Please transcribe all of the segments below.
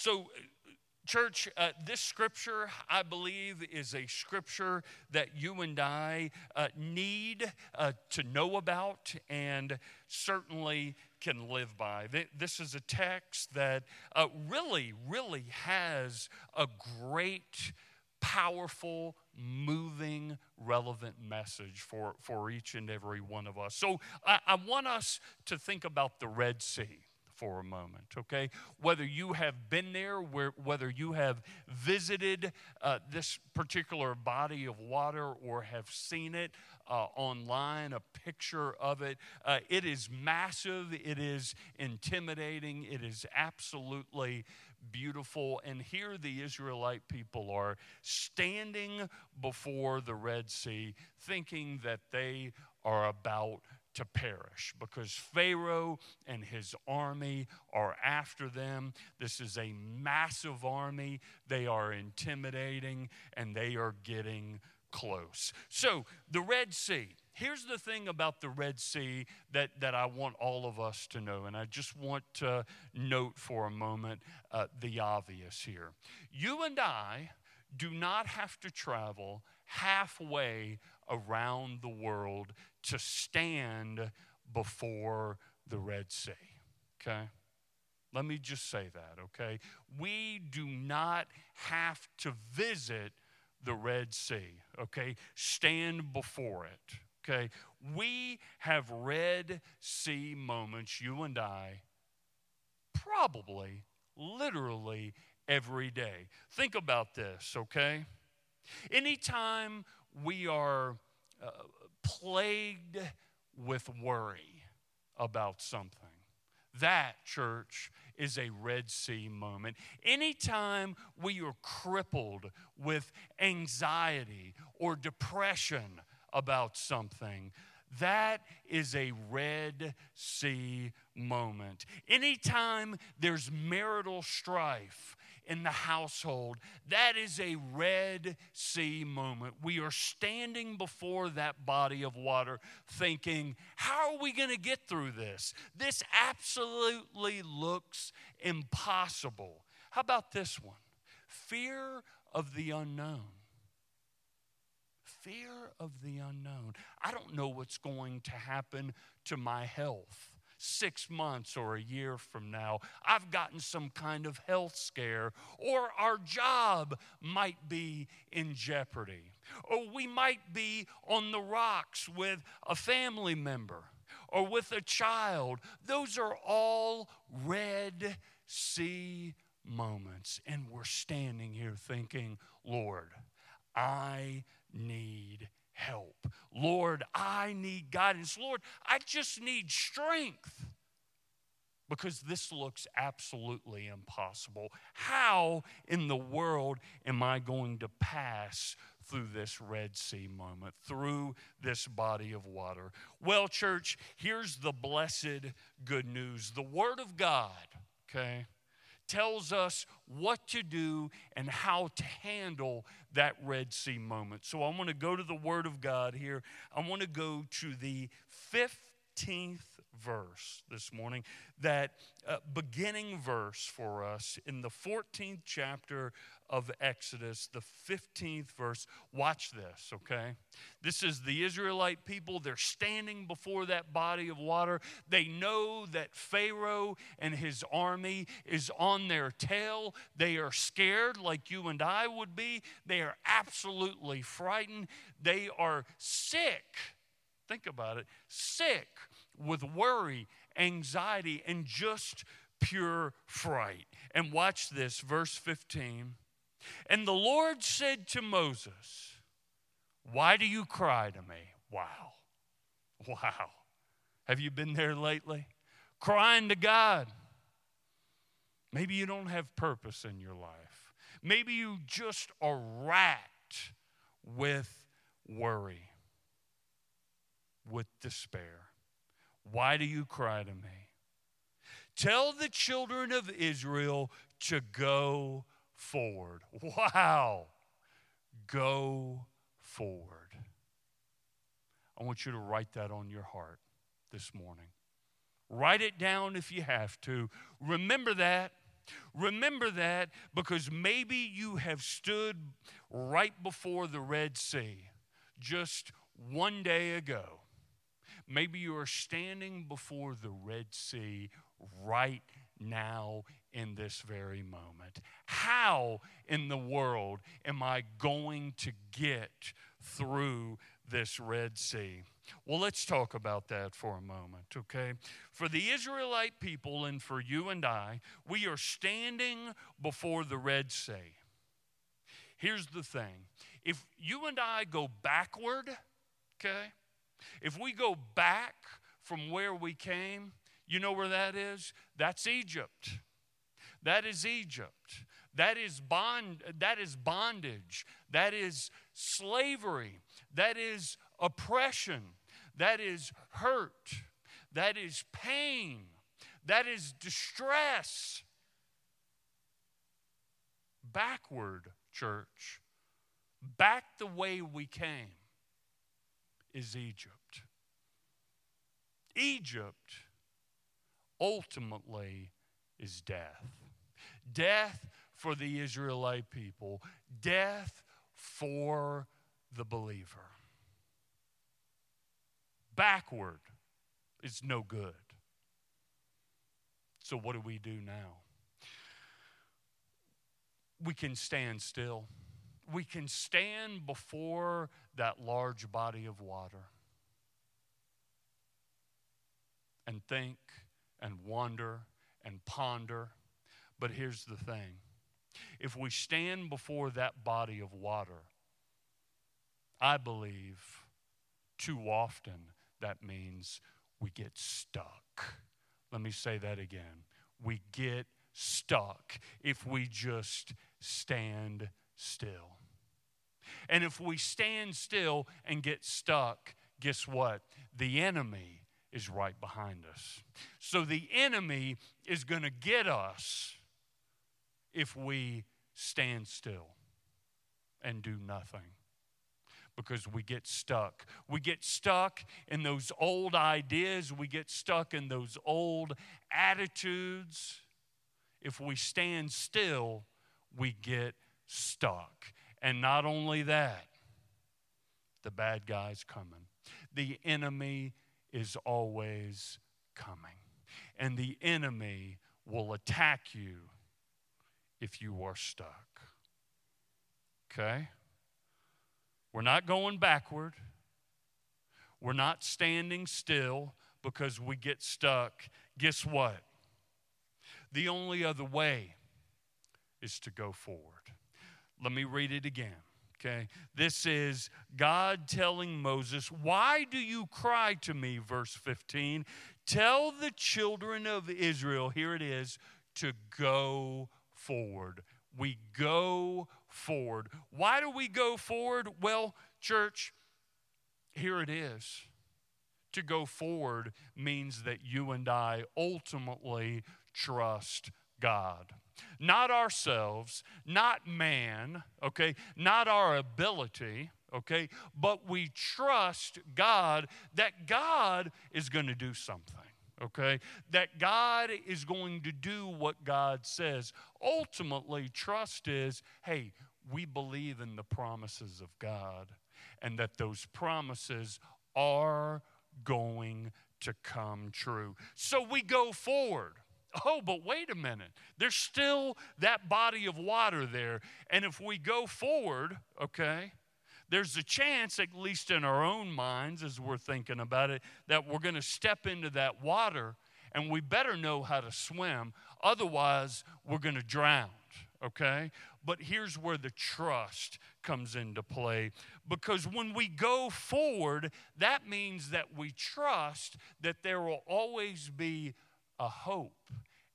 So, church, this scripture, I believe, is a scripture that you and I need to know about and certainly can live by. This is a text that really has a great, powerful, moving, relevant message for each and every one of us. So I want us to think about the Red Sea for a moment, okay? Whether you have been there, whether you have visited this particular body of water or have seen it online, a picture of it, it is massive, it is intimidating, it is absolutely beautiful. And here the Israelite people are standing before the Red Sea, thinking that they are about to perish because Pharaoh and his army are after them. This is a massive army. They are intimidating and they are getting close. So the Red Sea. Here's the thing about the Red Sea that I want all of us to know, and I just want to note for a moment the obvious here. You and I do not have to travel halfway around the world to stand before the Red Sea, okay? Let me just say that, okay? We do not have to visit the Red Sea, okay? Stand before it. Okay, we have Red Sea moments, you and I, probably, literally every day. Think about this, okay? Anytime we are plagued with worry about something, that, church, is a Red Sea moment. Anytime we are crippled with anxiety or depression about something, that is a Red Sea moment. Anytime there's marital strife in the household, that is a Red Sea moment. We are standing before that body of water thinking, how are we going to get through this? This absolutely looks impossible. How about this one? Fear of the unknown. Fear of the unknown. I don't know what's going to happen to my health 6 months or a year from now. I've gotten some kind of health scare, or our job might be in jeopardy, or we might be on the rocks with a family member or with a child. Those are all Red Sea moments, and we're standing here thinking, Lord, I need help. Lord, I need guidance. Lord, I just need strength because this looks absolutely impossible. How in the world am I going to pass through this Red Sea moment, through this body of water? Well, church, here's the blessed good news. The Word of God, okay, tells us what to do and how to handle that Red Sea moment. So I want to go to the Word of God here. I want to go to the 15th verse this morning, that beginning verse for us in the 14th chapter of Exodus, the 15th verse. Watch this, okay? This is the Israelite people. They're standing before that body of water. They know that Pharaoh and his army is on their tail. They are scared like you and I would be. They are absolutely frightened. They are sick. Think about it. Sick with worry, anxiety, and just pure fright. And watch this, verse 15. And the Lord said to Moses, why do you cry to me? Wow. Wow. Have you been there lately? Crying to God. Maybe you don't have purpose in your life. Maybe you just are racked with worry, with despair. Why do you cry to me? Tell the children of Israel to go forward. Wow. Go forward. I want you to write that on your heart this morning. Write it down if you have to. Remember that. Remember that, because maybe you have stood right before the Red Sea just one day ago. Maybe you are standing before the Red Sea right now in this very moment. How in the world am I going to get through this Red Sea? Well, let's talk about that for a moment, okay? For the Israelite people and for you and I, we are standing before the Red Sea. Here's the thing. If you and I go backward, okay? If we go back from where we came, you know where that is? That's Egypt. That is Egypt. That is bondage. That is slavery. That is oppression. That is hurt. That is pain. That is distress. Backward, church, back the way we came, is Egypt. Egypt ultimately is death. Death for the Israelite people. Death for the believer. Backward is no good. So what do we do now? We can stand still. We can stand before that large body of water and think and wonder and ponder. But here's the thing. If we stand before that body of water, I believe too often that means we get stuck. Let me say that again. We get stuck if we just stand still. And if we stand still and get stuck, guess what? The enemy is right behind us. So the enemy is going to get us if we stand still and do nothing, because we get stuck. We get stuck in those old ideas. We get stuck in those old attitudes. If we stand still, we get stuck. And not only that, the bad guy's coming. The enemy is always coming. And the enemy will attack you if you are stuck. Okay? We're not going backward. We're not standing still because we get stuck. Guess what? The only other way is to go forward. Let me read it again, okay? This is God telling Moses, "Why do you cry to me?" Verse 15, "Tell the children of Israel," here it is, "to go forward." We go forward. Why do we go forward? Well, church, here it is. To go forward means that you and I ultimately trust God. Not ourselves, not man, okay, not our ability, okay, but we trust God that God is going to do something, okay, that God is going to do what God says. Ultimately, trust is, hey, we believe in the promises of God and that those promises are going to come true. So we go forward. Oh, but wait a minute. There's still that body of water there. And if we go forward, okay, there's a chance, at least in our own minds as we're thinking about it, that we're going to step into that water, and we better know how to swim. Otherwise, we're going to drown, okay? But here's where the trust comes into play, because when we go forward, that means that we trust that there will always be a hope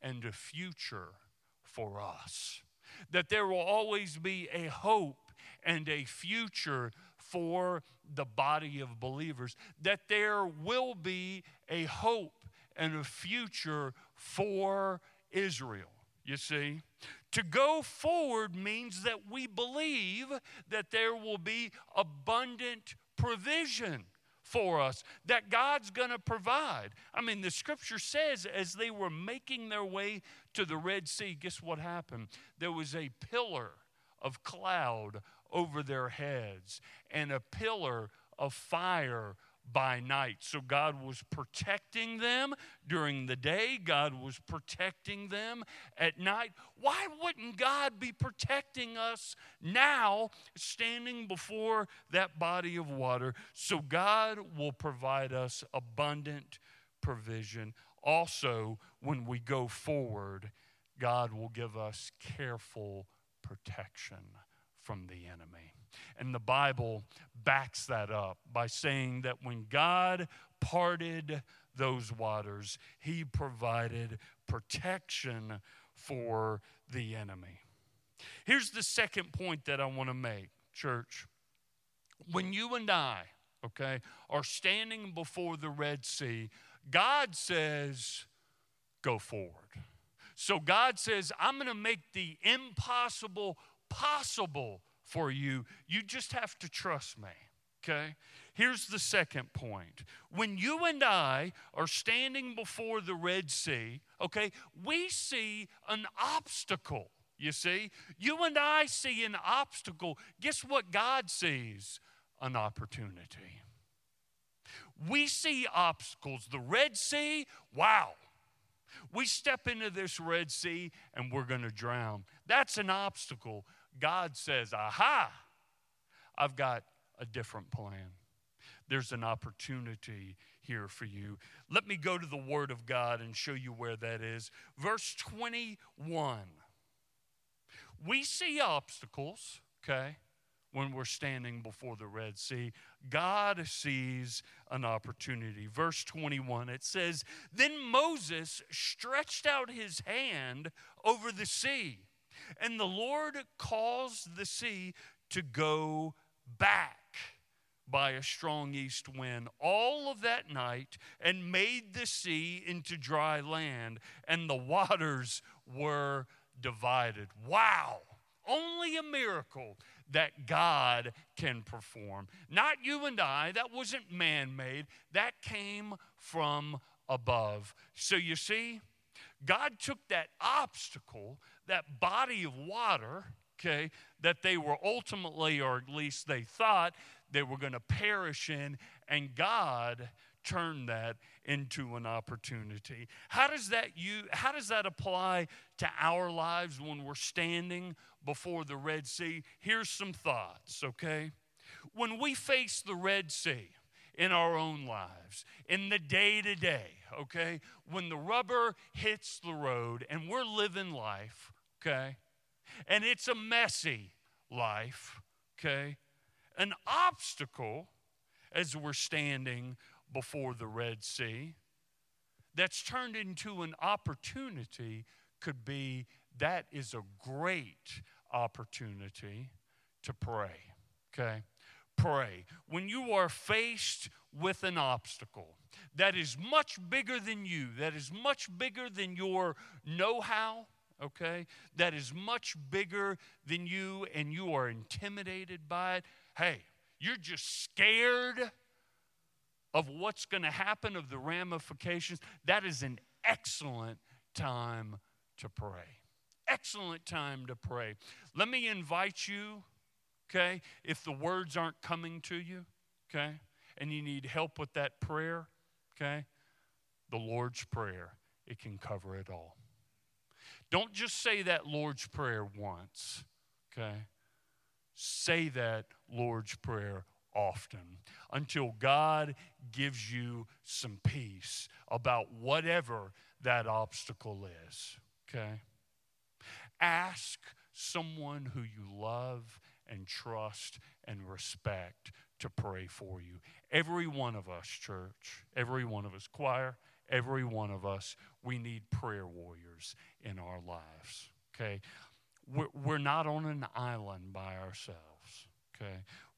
and a future for us, that there will always be a hope and a future for the body of believers, that there will be a hope and a future for Israel, you see. To go forward means that we believe that there will be abundant provision for us, that God's going to provide. I mean, the scripture says as they were making their way to the Red Sea, guess what happened? There was a pillar of cloud over their heads and a pillar of fire by night. So God was protecting them during the day. God was protecting them at night. Why wouldn't God be protecting us now, standing before that body of water? So God will provide us abundant provision. Also, when we go forward, God will give us careful protection from the enemy. And the Bible backs that up by saying that when God parted those waters, he provided protection for the enemy. Here's the second point that I want to make, church. When you and I, are standing before the Red Sea, God says, go forward. So God says, I'm going to make the impossible possible for you. You just have to trust me, okay? Here's the second point. When you and I are standing before the Red Sea, we see an obstacle, you see? You and I see an obstacle. Guess what God sees? An opportunity. We see obstacles. The Red Sea, wow. We step into this Red Sea and we're going to drown. That's an obstacle. God says, aha, I've got a different plan. There's an opportunity here for you. Let me go to the Word of God and show you where that is. Verse 21. We see obstacles, when we're standing before the Red Sea. God sees an opportunity. Verse 21, it says, then Moses stretched out his hand over the sea, and the Lord caused the sea to go back by a strong east wind all of that night and made the sea into dry land, and the waters were divided. Wow! Only a miracle that God can perform. Not you and I. That wasn't man-made. That came from above. So you see, God took that obstacle, that body of water, that they were ultimately, or at least they thought, they were going to perish in, and God turned that into an opportunity. How does that apply to our lives when we're standing before the Red Sea? Here's some thoughts, When we face the Red Sea in our own lives, in the day-to-day, when the rubber hits the road and we're living life, and it's a messy life, an obstacle as we're standing before the Red Sea that's turned into an opportunity could be that is a great opportunity to pray, Pray. When you are faced with an obstacle that is much bigger than you, that is much bigger than your know-how, that is much bigger than you and you are intimidated by it, hey, you're just scared of what's going to happen, of the ramifications, that is an excellent time to pray. Excellent time to pray. Let me invite you, if the words aren't coming to you, and you need help with that prayer, the Lord's Prayer, it can cover it all. Don't just say that Lord's Prayer once, Say that Lord's Prayer often, until God gives you some peace about whatever that obstacle is, Ask someone who you love and trust and respect to pray for you. Every one of us, church, every one of us, choir, every one of us, we need prayer warriors in our lives, We're not on an island by ourselves,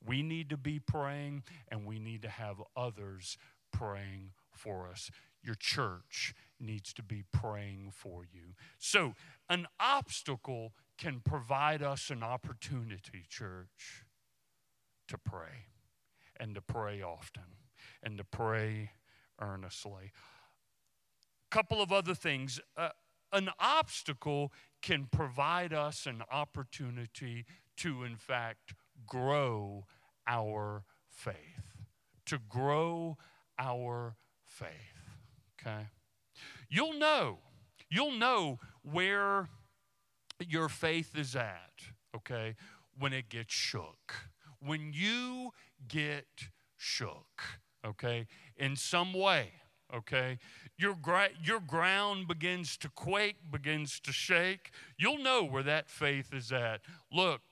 We need to be praying, and we need to have others praying for us. Your church needs to be praying for you. So an obstacle can provide us an opportunity, church, to pray, and to pray often, and to pray earnestly. A couple of other things. an obstacle can provide us an opportunity to, in fact, grow our faith. To grow our faith, okay? You'll know where your faith is at, okay, when it gets shook. When you get shook, okay, in some way, okay, your ground begins to quake, begins to shake. You'll know where that faith is at. Look,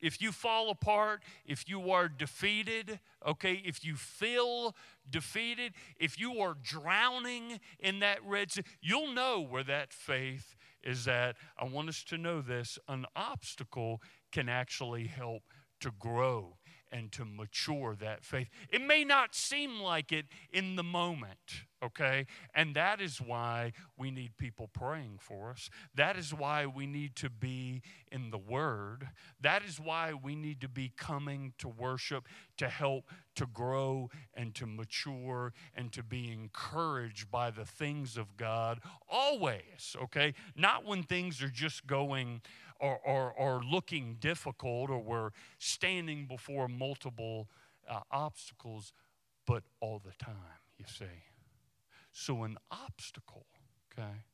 if you fall apart, if you are defeated, okay, if you feel defeated, if you are drowning in that Red Sea, you'll know where that faith is at. I want us to know this. An obstacle can actually help to grow and to mature that faith. It may not seem like it in the moment, okay? And that is why we need people praying for us. That is why we need to be in the Word. That is why we need to be coming to worship to help to grow and to mature and to be encouraged by the things of God always, okay? Not when things are just going or looking difficult, or we're standing before multiple obstacles, but all the time, you see. So an obstacle, okay,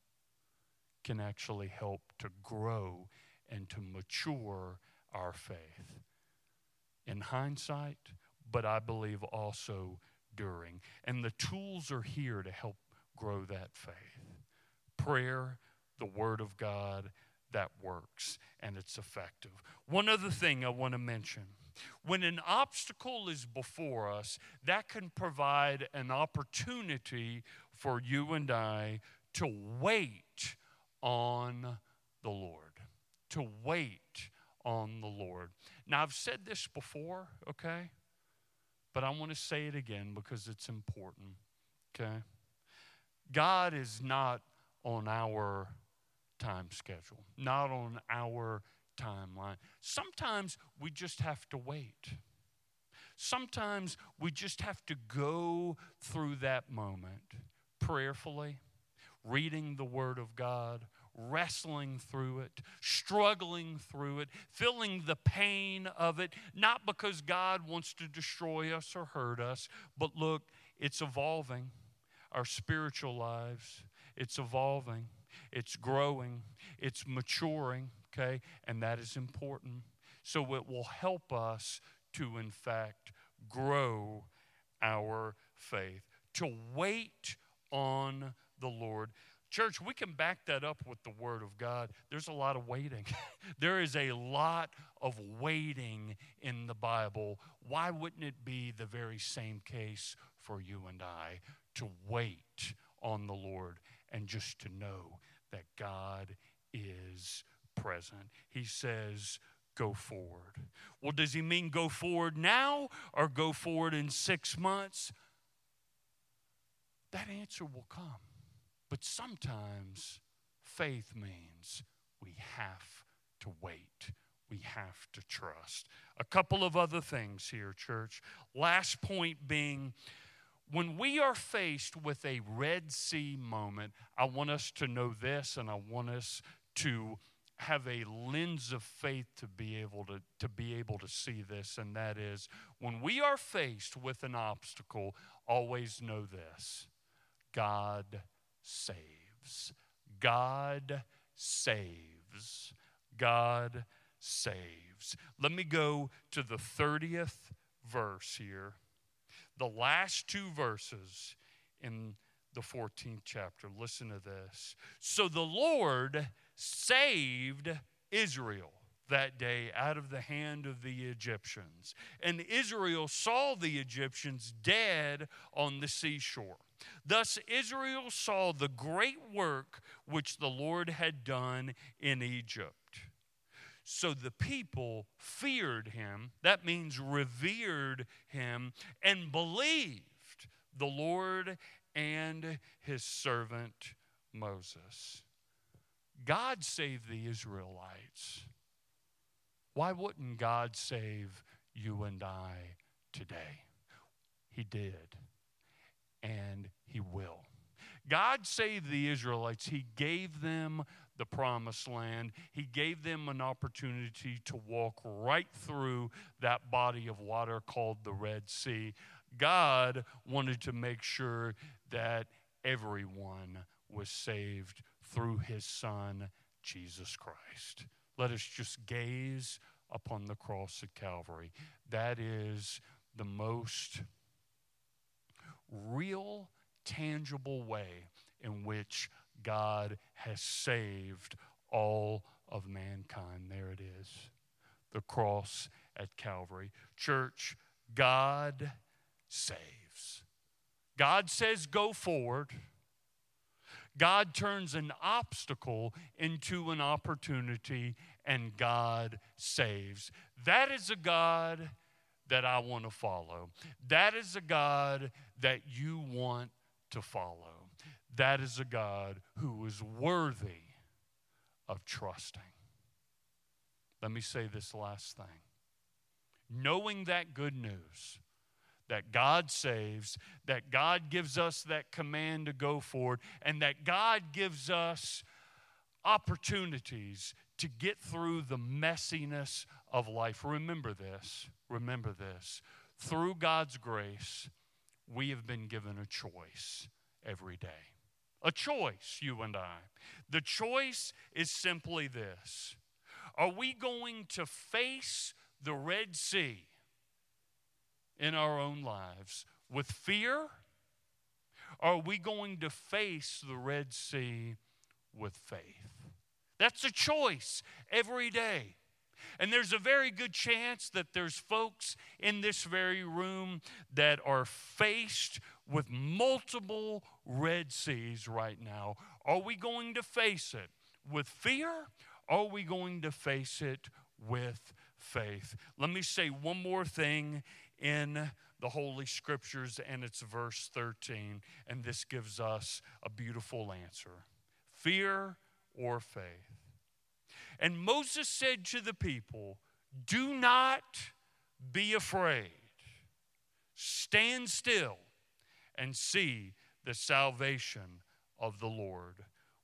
can actually help to grow and to mature our faith. In hindsight, but I believe also during. And the tools are here to help grow that faith. Prayer, the Word of God, that works, and it's effective. One other thing I want to mention. When an obstacle is before us, that can provide an opportunity for you and I to wait on the Lord. To wait on the Lord. Now, I've said this before, okay? But I want to say it again because it's important, okay? God is not on our time schedule, not on our timeline. Sometimes we just have to wait. Sometimes we just have to go through that moment prayerfully, reading the Word of God, wrestling through it, struggling through it, feeling the pain of it, not because God wants to destroy us or hurt us, but look, it's evolving. Our spiritual lives, it's evolving. It's growing, it's maturing, okay? And that is important. So it will help us to, in fact, grow our faith, to wait on the Lord. Church, we can back that up with the Word of God. There's a lot of waiting. There is a lot of waiting in the Bible. Why wouldn't it be the very same case for you and I to wait on the Lord? And just to know that God is present. He says, go forward. Well, does he mean go forward now or go forward in 6 months? That answer will come. But sometimes faith means we have to wait. We have to trust. A couple of other things here, church. Last point being, when we are faced with a Red Sea moment, I want us to know this, and I want us to have a lens of faith to be able to see this, and that is when we are faced with an obstacle, always know this, God saves. God saves. God saves. Let me go to the 30th verse here. The last 2 verses in the 14th chapter. Listen to this. So the Lord saved Israel that day out of the hand of the Egyptians. And Israel saw the Egyptians dead on the seashore. Thus Israel saw the great work which the Lord had done in Egypt. So the people feared him, that means revered him, and believed the Lord and his servant Moses. God saved the Israelites. Why wouldn't God save you and I today? He did, and he will. God saved the Israelites. He gave them the promised land. He gave them an opportunity to walk right through that body of water called the Red Sea. God wanted to make sure that everyone was saved through his son, Jesus Christ. Let us just gaze upon the cross at Calvary. That is the most real, tangible way in which God has saved all of mankind. There it is, the cross at Calvary. Church, God saves. God says, go forward. God turns an obstacle into an opportunity, and God saves. That is a God that I want to follow. That is a God that you want to follow. That is a God who is worthy of trusting. Let me say this last thing. Knowing that good news, that God saves, that God gives us that command to go forward, and that God gives us opportunities to get through the messiness of life. Remember this. Remember this. Through God's grace, we have been given a choice every day. A choice, you and I. The choice is simply this. Are we going to face the Red Sea in our own lives with fear? Are we going to face the Red Sea with faith? That's a choice every day. And there's a very good chance that there's folks in this very room that are faced with multiple Red Seas right now. Are we going to face it with fear? Are we going to face it with faith? Let me say one more thing in the Holy Scriptures, and it's verse 13, and this gives us a beautiful answer. Fear or faith? And Moses said to the people, do not be afraid. Stand still and see the salvation of the Lord,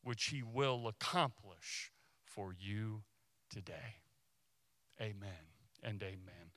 which he will accomplish for you today. Amen and amen.